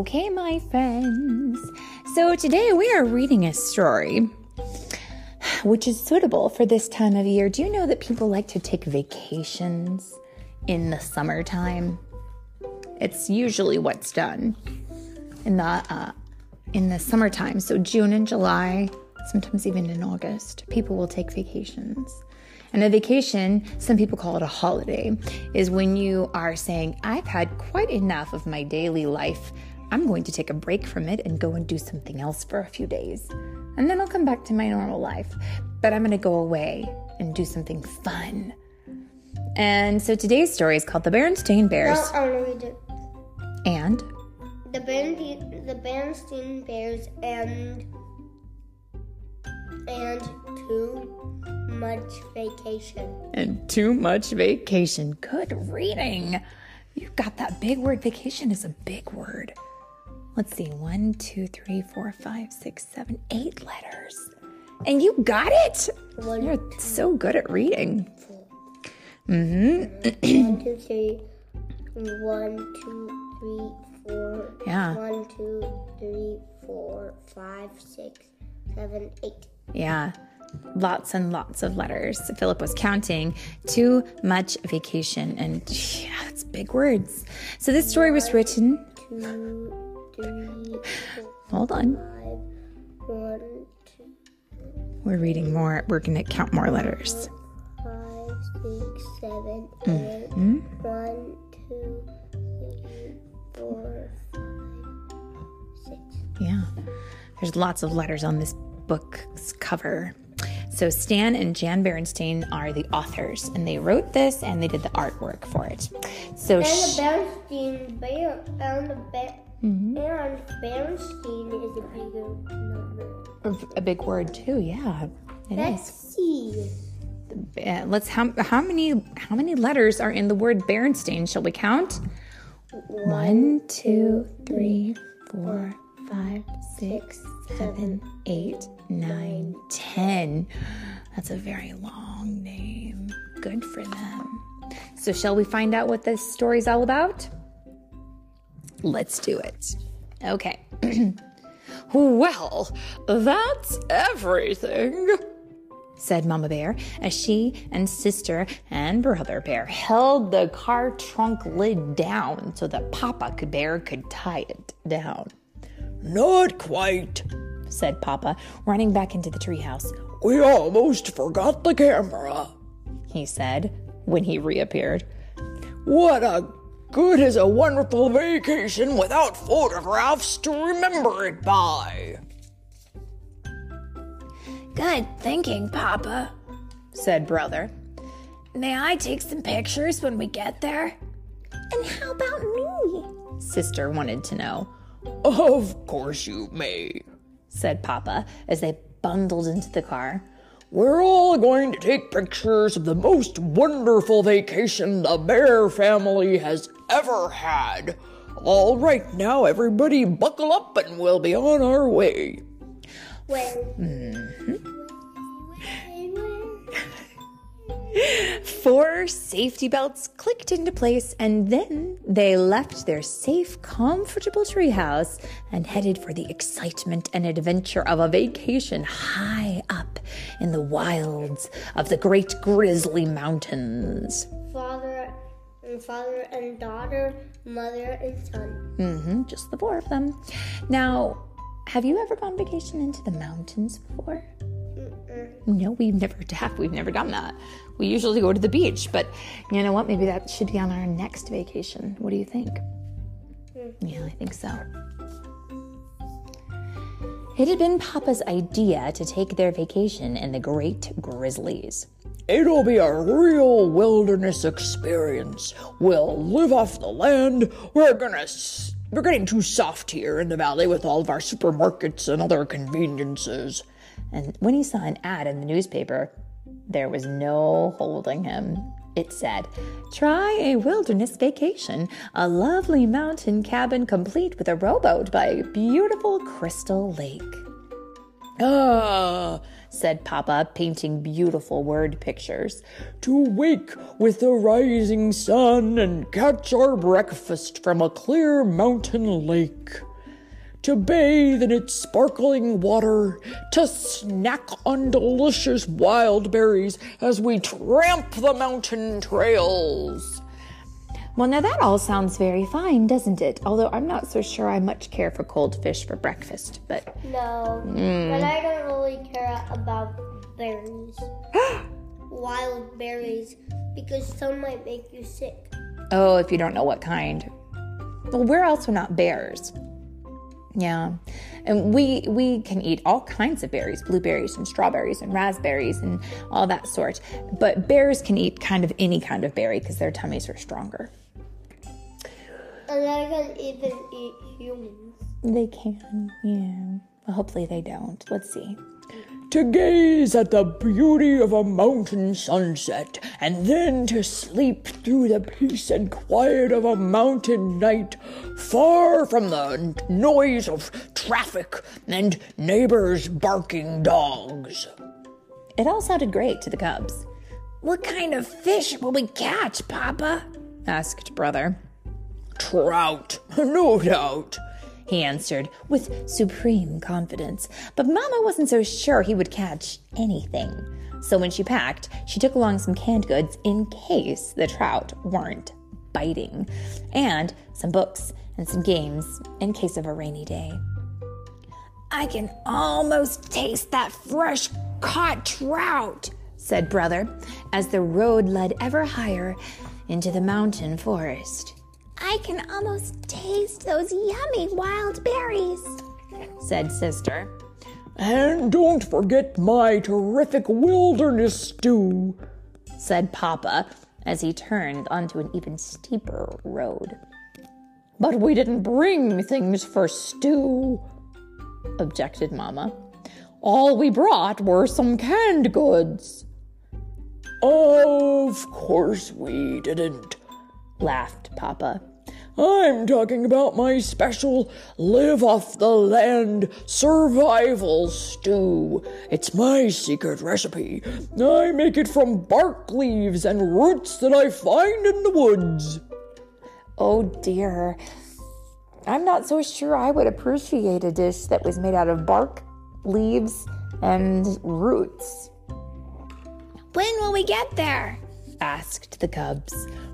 Okay, my friends. So today we are reading a story which is suitable for this time of year. Do you know that people like to take vacations in the summertime? It's usually what's done in the summertime. So June and July, sometimes even in August, people will take vacations. And a vacation, some people call it a holiday, is when you are saying, I've had quite enough of my daily life. I'm going to take a break from it and go and do something else for a few days. And then I'll come back to my normal life. But I'm going to go away and do something fun. And so today's story is called The Berenstain Bears. No, I'm going to read it. And? The Berenstain Bears and Too Much Vacation. And Too Much Vacation. Good reading. You got that big word. Vacation is a big word. Let's see. 1, 2, 3, 4, 5, 6, 7, 8 letters. And you got it. You're so good at reading. Mm-hmm. 1, 2, 3, 1, 2, 3, 4. Yeah. 1, 2, 3, 4, 5, 6, 7, 8. Yeah. Lots and lots of letters. Philip was counting. Too much vacation. And yeah, it's big words. So this story was written. 1, 2, 3, 4, hold on. 5, 1, 2. We're reading more. We're going to count more letters. 5, 6, 7, 8. Mm-hmm. 1, 2, 3, 4, 5, 6. Yeah. There's lots of letters on this book's cover. So Stan and Jan Berenstain are the authors, and they wrote this, and they did the artwork for it. So Berenstain is a big word too. Yeah, it is. Let's see. Let's how many letters are in the word Berenstain? Shall we count? 1, 2, 3, 4, 5, 6, 7, 8, 9, 10. That's a very long name. Good for them. So shall we find out what this story's all about? Let's do it. Okay. Well, that's everything, said Mama Bear as she and sister and Brother Bear held the car trunk lid down so that Papa Bear could tie it down. Not quite, said Papa, running back into the treehouse. We almost forgot the camera, he said when he reappeared. What good is a wonderful vacation without photographs to remember it by? Good thinking, Papa, said Brother. May I take some pictures when we get there? And how about me? Sister wanted to know. Of course you may, said Papa as they bundled into the car. We're all going to take pictures of the most wonderful vacation the Bear family has ever had. All right, now everybody buckle up and we'll be on our way. Four safety belts clicked into place, and then they left their safe, comfortable treehouse and headed for the excitement and adventure of a vacation high up in the wilds of the Great Grizzly Mountains. Father and daughter, mother and son. Mm-hmm, just the four of them. Now, have you ever gone vacation into the mountains before? No, we've never done that. We usually go to the beach, but you know what? Maybe that should be on our next vacation. What do you think? Yeah, I think so. It had been Papa's idea to take their vacation in the Great Grizzlies. It'll be a real wilderness experience. We'll live off the land. We're getting too soft here in the valley with all of our supermarkets and other conveniences. And when he saw an ad in the newspaper, there was no holding him. It said, try a wilderness vacation, a lovely mountain cabin complete with a rowboat by a beautiful crystal lake. Ah, said Papa, painting beautiful word pictures. To wake with the rising sun and catch our breakfast from a clear mountain lake. to bathe in its sparkling water, to snack on delicious wild berries as we tramp the mountain trails. Well, now that all sounds very fine, doesn't it? Although I'm not so sure I much care for cold fish for breakfast, but... No, but I don't really care about berries. Wild berries, because some might make you sick. Oh, if you don't know what kind. Well, we're also not bears. Yeah, and we can eat all kinds of berries, blueberries and strawberries and raspberries and all that sort. But bears can eat kind of any kind of berry because their tummies are stronger. And they can even eat humans. They can, yeah. Well, hopefully they don't. Let's see. To gaze at the beauty of a mountain sunset, and then to sleep through the peace and quiet of a mountain night, far from the noise of traffic and neighbors' barking dogs. It all sounded great to the cubs. What kind of fish will we catch, Papa? Asked Brother. Trout, no doubt, he answered with supreme confidence. But Mama wasn't so sure he would catch anything. So when she packed, she took along some canned goods in case the trout weren't biting, and some books and some games in case of a rainy day. I can almost taste that fresh caught trout, said Brother, as the road led ever higher into the mountain forest. I can almost taste those yummy wild berries, said Sister. And don't forget my terrific wilderness stew, said Papa, as he turned onto an even steeper road. But we didn't bring things for stew, objected Mama. All we brought were some canned goods. Of course we didn't, laughed Papa. I'm talking about my special live-off-the-land survival stew. It's my secret recipe. I make it from bark leaves and roots that I find in the woods. Oh dear. I'm not so sure I would appreciate a dish that was made out of bark, leaves, and roots. When will we get there? Asked the cubs.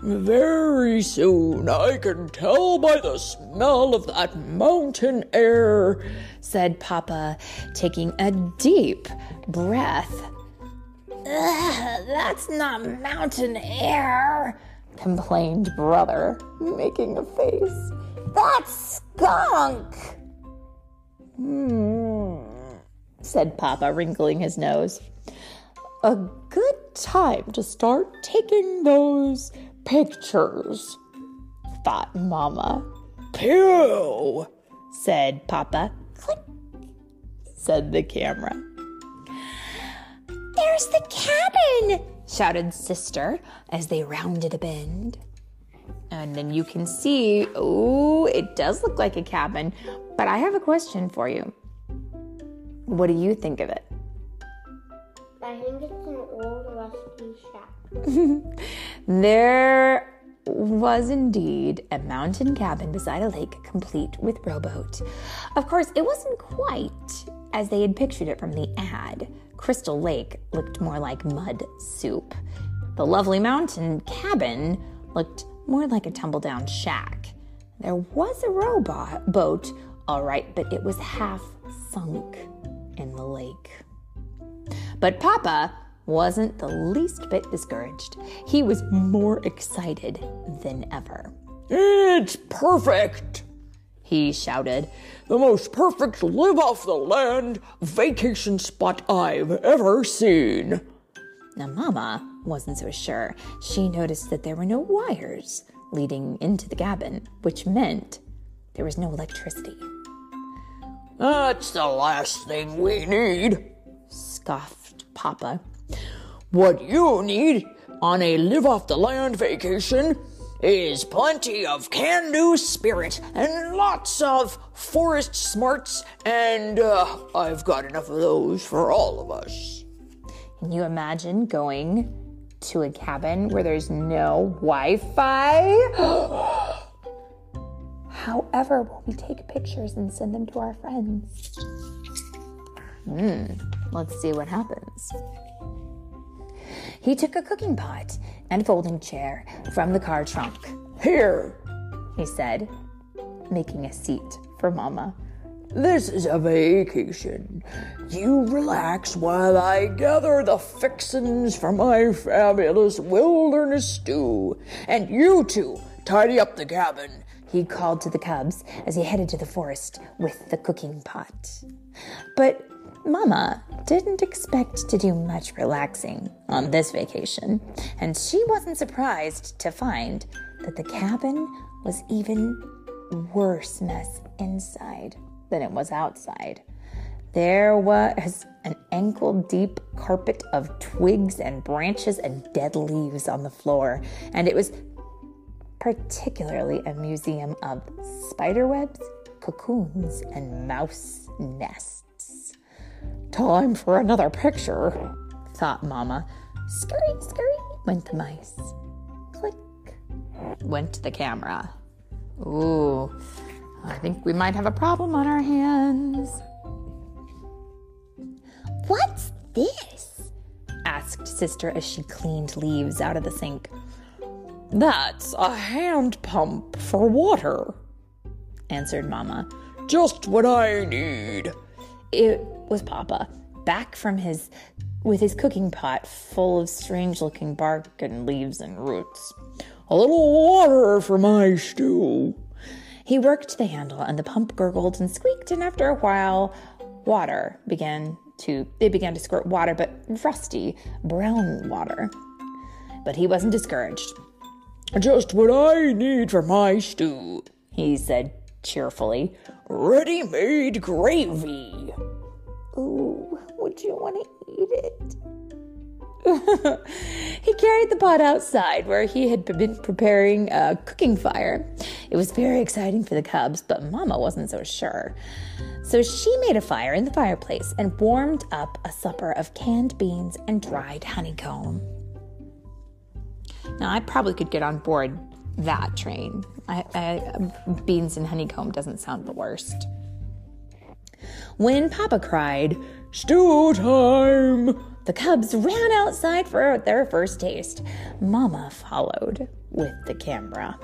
Very soon, I can tell by the smell of that mountain air, said Papa, taking a deep breath. Ugh, that's not mountain air, complained Brother, making a face. That's skunk, said Papa, wrinkling his nose. A good time to start taking those pictures, thought Mama. Pew, said Papa. Click, said the camera. There's the cabin, shouted Sister as they rounded a bend. And then you can see, it does look like a cabin, but I have a question for you. What do you think of it? I think it's an old rusty shack. There was indeed a mountain cabin beside a lake, complete with rowboat. Of course, it wasn't quite as they had pictured it from the ad. Crystal Lake looked more like mud soup. The lovely mountain cabin looked more like a tumble-down shack. There was a rowboat, all right, but it was half sunk in the lake. But Papa wasn't the least bit discouraged. He was more excited than ever. It's perfect, he shouted. The most perfect live-off-the-land vacation spot I've ever seen. Now, Mama wasn't so sure. She noticed that there were no wires leading into the cabin, which meant there was no electricity. That's the last thing we need, scoffed Papa. What you need on a live-off-the-land vacation is plenty of can-do spirit and lots of forest smarts, and I've got enough of those for all of us. Can you imagine going to a cabin where there's no Wi-Fi? However, will we take pictures and send them to our friends? Let's see what happens. He took a cooking pot and folding chair from the car trunk. "Here," he said, making a seat for Mama. "This is a vacation. You relax while I gather the fixins for my fabulous wilderness stew. And you two, tidy up the cabin," he called to the cubs as he headed to the forest with the cooking pot. But Mama didn't expect to do much relaxing on this vacation, and she wasn't surprised to find that the cabin was even worse mess inside than it was outside. There was an ankle-deep carpet of twigs and branches and dead leaves on the floor, and it was particularly a museum of spiderwebs, cocoons, and mouse nests. "Time for another picture," thought Mama. Scurry, scurry, went the mice. Click, went the camera. "Ooh, I think we might have a problem on our hands." "What's this?" asked Sister as she cleaned leaves out of the sink. "That's a hand pump for water," answered Mama. "Just what I need." It was Papa, back from with his cooking pot full of strange-looking bark and leaves and roots. "A little water for my stew." He worked the handle, and the pump gurgled and squeaked, and after a while, it began to squirt water, but rusty, brown water. But he wasn't discouraged. "Just what I need for my stew," he said cheerfully. "Ready-made gravy." "Ooh, would you want to eat it?" He carried the pot outside where he had been preparing a cooking fire. It was very exciting for the cubs, but Mama wasn't so sure. So she made a fire in the fireplace and warmed up a supper of canned beans and dried honeycomb. Now, I probably could get on board that train. Beans and honeycomb doesn't sound the worst. When Papa cried, "Stew time!" the cubs ran outside for their first taste. Mama followed with the camera.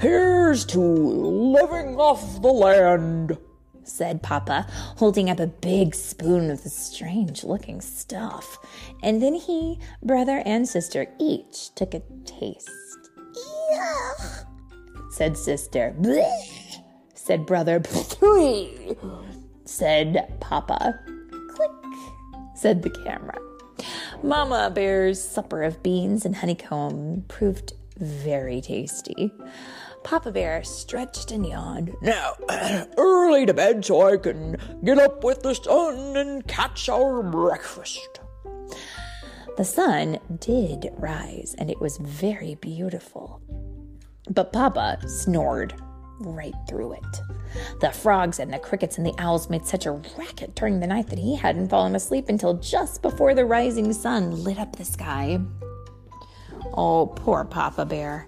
"Here's to living off the land," said Papa, holding up a big spoon of the strange-looking stuff. And then he, brother, and sister each took a taste. "Yuck," said sister. "Blech," said brother. "Blech," said Papa. Said the camera. Mama Bear's supper of beans and honeycomb proved very tasty. Papa Bear stretched and yawned. "Now, early to bed so I can get up with the sun and catch our breakfast." The sun did rise, and it was very beautiful. But Papa snored right through it. The frogs and the crickets and the owls made such a racket during the night that he hadn't fallen asleep until just before the rising sun lit up the sky. Oh, poor Papa Bear.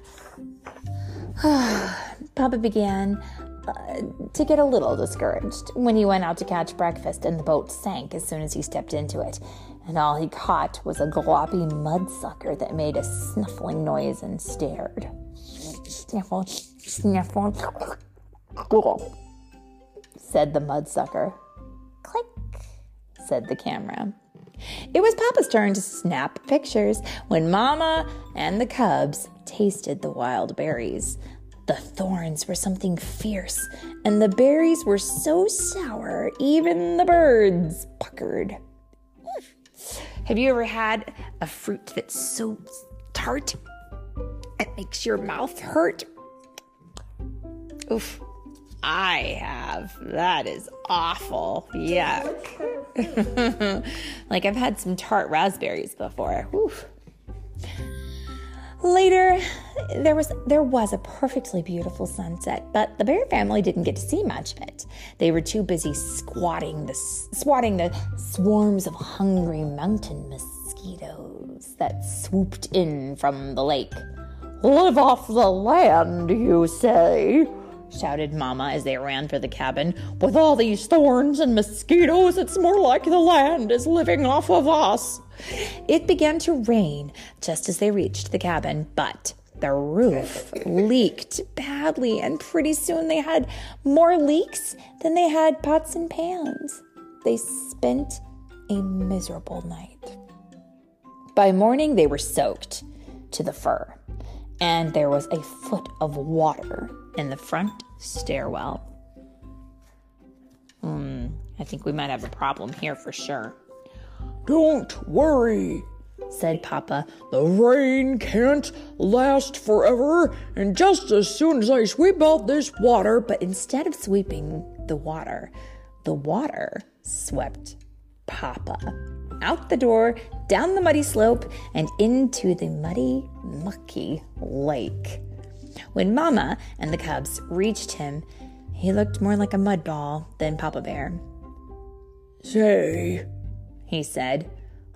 Papa began to get a little discouraged when he went out to catch breakfast, and the boat sank as soon as he stepped into it, and all he caught was a gloppy mudsucker that made a snuffling noise and stared. "Sniffle, sniffle, sniffle," said the mudsucker. "Click," said the camera. It was Papa's turn to snap pictures when Mama and the cubs tasted the wild berries. The thorns were something fierce, and the berries were so sour, even the birds puckered. Have you ever had a fruit that's so tart it makes your mouth hurt? Oof, I have. That is awful. Yuck. Like, I've had some tart raspberries before. Oof. Later, there was a perfectly beautiful sunset, but the Bear family didn't get to see much of it. They were too busy swatting the swarms of hungry mountain mosquitoes that swooped in from the lake. "Live off the land, you say?" shouted Mama as they ran for the cabin. "With all these thorns and mosquitoes, it's more like the land is living off of us." It began to rain just as they reached the cabin, but the roof leaked badly, and pretty soon they had more leaks than they had pots and pans. They spent a miserable night. By morning, they were soaked to the fur, and there was a foot of water in the front stairwell. I think we might have a problem here for sure. "Don't worry," said Papa. "The rain can't last forever, and just as soon as I sweep out this water..." But instead of sweeping the water swept Papa out the door, down the muddy slope, and into the muddy, mucky lake. When Mama and the cubs reached him, he looked more like a mud ball than Papa Bear. "Say," he said,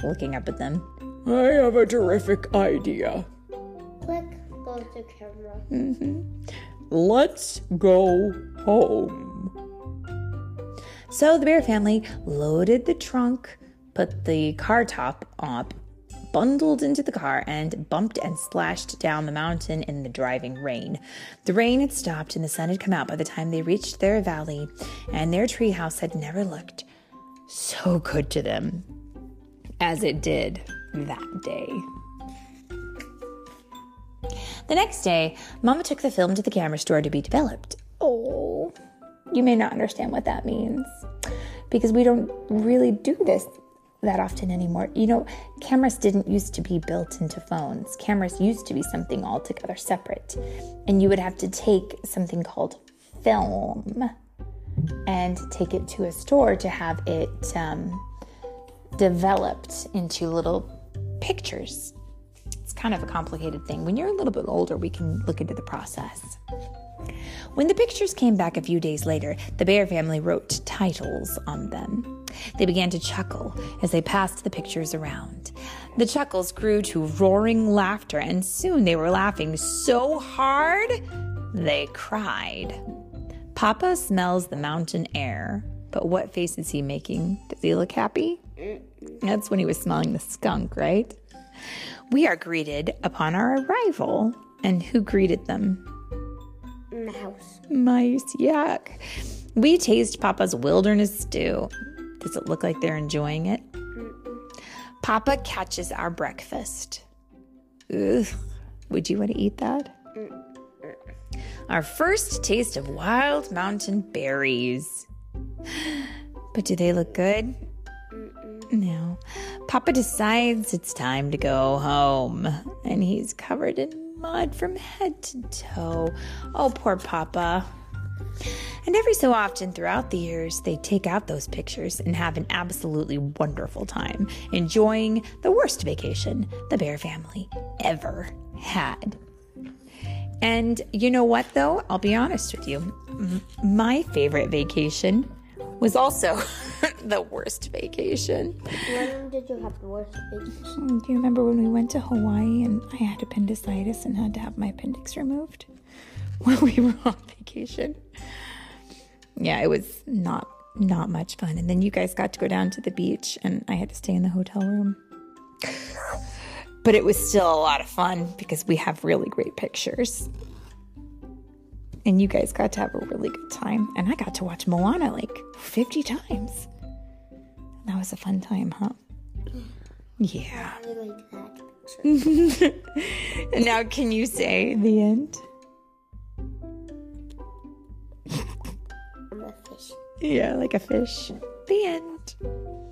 looking up at them, "I have a terrific idea." Click, go to camera. Let's go home. So the bear family loaded the trunk, put the car top up, bundled into the car, and bumped and slashed down the mountain in the driving rain. The rain had stopped and the sun had come out by the time they reached their valley, and their tree house had never looked so good to them as it did that day. The next day, Mama took the film to the camera store to be developed. Oh, you may not understand what that means, because we don't really do this that often anymore. You know, cameras didn't used to be built into phones. Cameras used to be something altogether separate, and you would have to take something called film and take it to a store to have it developed into little pictures. It's kind of a complicated thing. When you're a little bit older, we can look into the process. When the pictures came back a few days later, the bear family wrote titles on them. They began to chuckle as they passed the pictures around. The chuckles grew to roaring laughter, and soon they were laughing so hard they cried. Papa smells the mountain air, but what face is he making? Does he look happy? That's when he was smelling the skunk, right? We are greeted upon our arrival. And who greeted them? Mouse. Mice, yuck. We taste Papa's wilderness stew. Does it look like they're enjoying it? Papa catches our breakfast. Ugh. Would you want to eat that? Our first taste of wild mountain berries. But do they look good? No. Papa decides it's time to go home, and he's covered in mud from head to toe. Oh, poor Papa. And every so often throughout the years, they take out those pictures and have an absolutely wonderful time enjoying the worst vacation the bear family ever had. And you know what, though? I'll be honest with you. My favorite vacation was also the worst vacation. When did you have the worst vacation? Do you remember when we went to Hawaii and I had appendicitis and had to have my appendix removed when we were on vacation? Yeah, it was not much fun. And then you guys got to go down to the beach and I had to stay in the hotel room. But it was still a lot of fun because we have really great pictures. And you guys got to have a really good time. And I got to watch Moana like 50 times. That was a fun time, huh? Yeah. I really like that picture. And now can you say the end? I'm a fish. Yeah, like a fish. The end.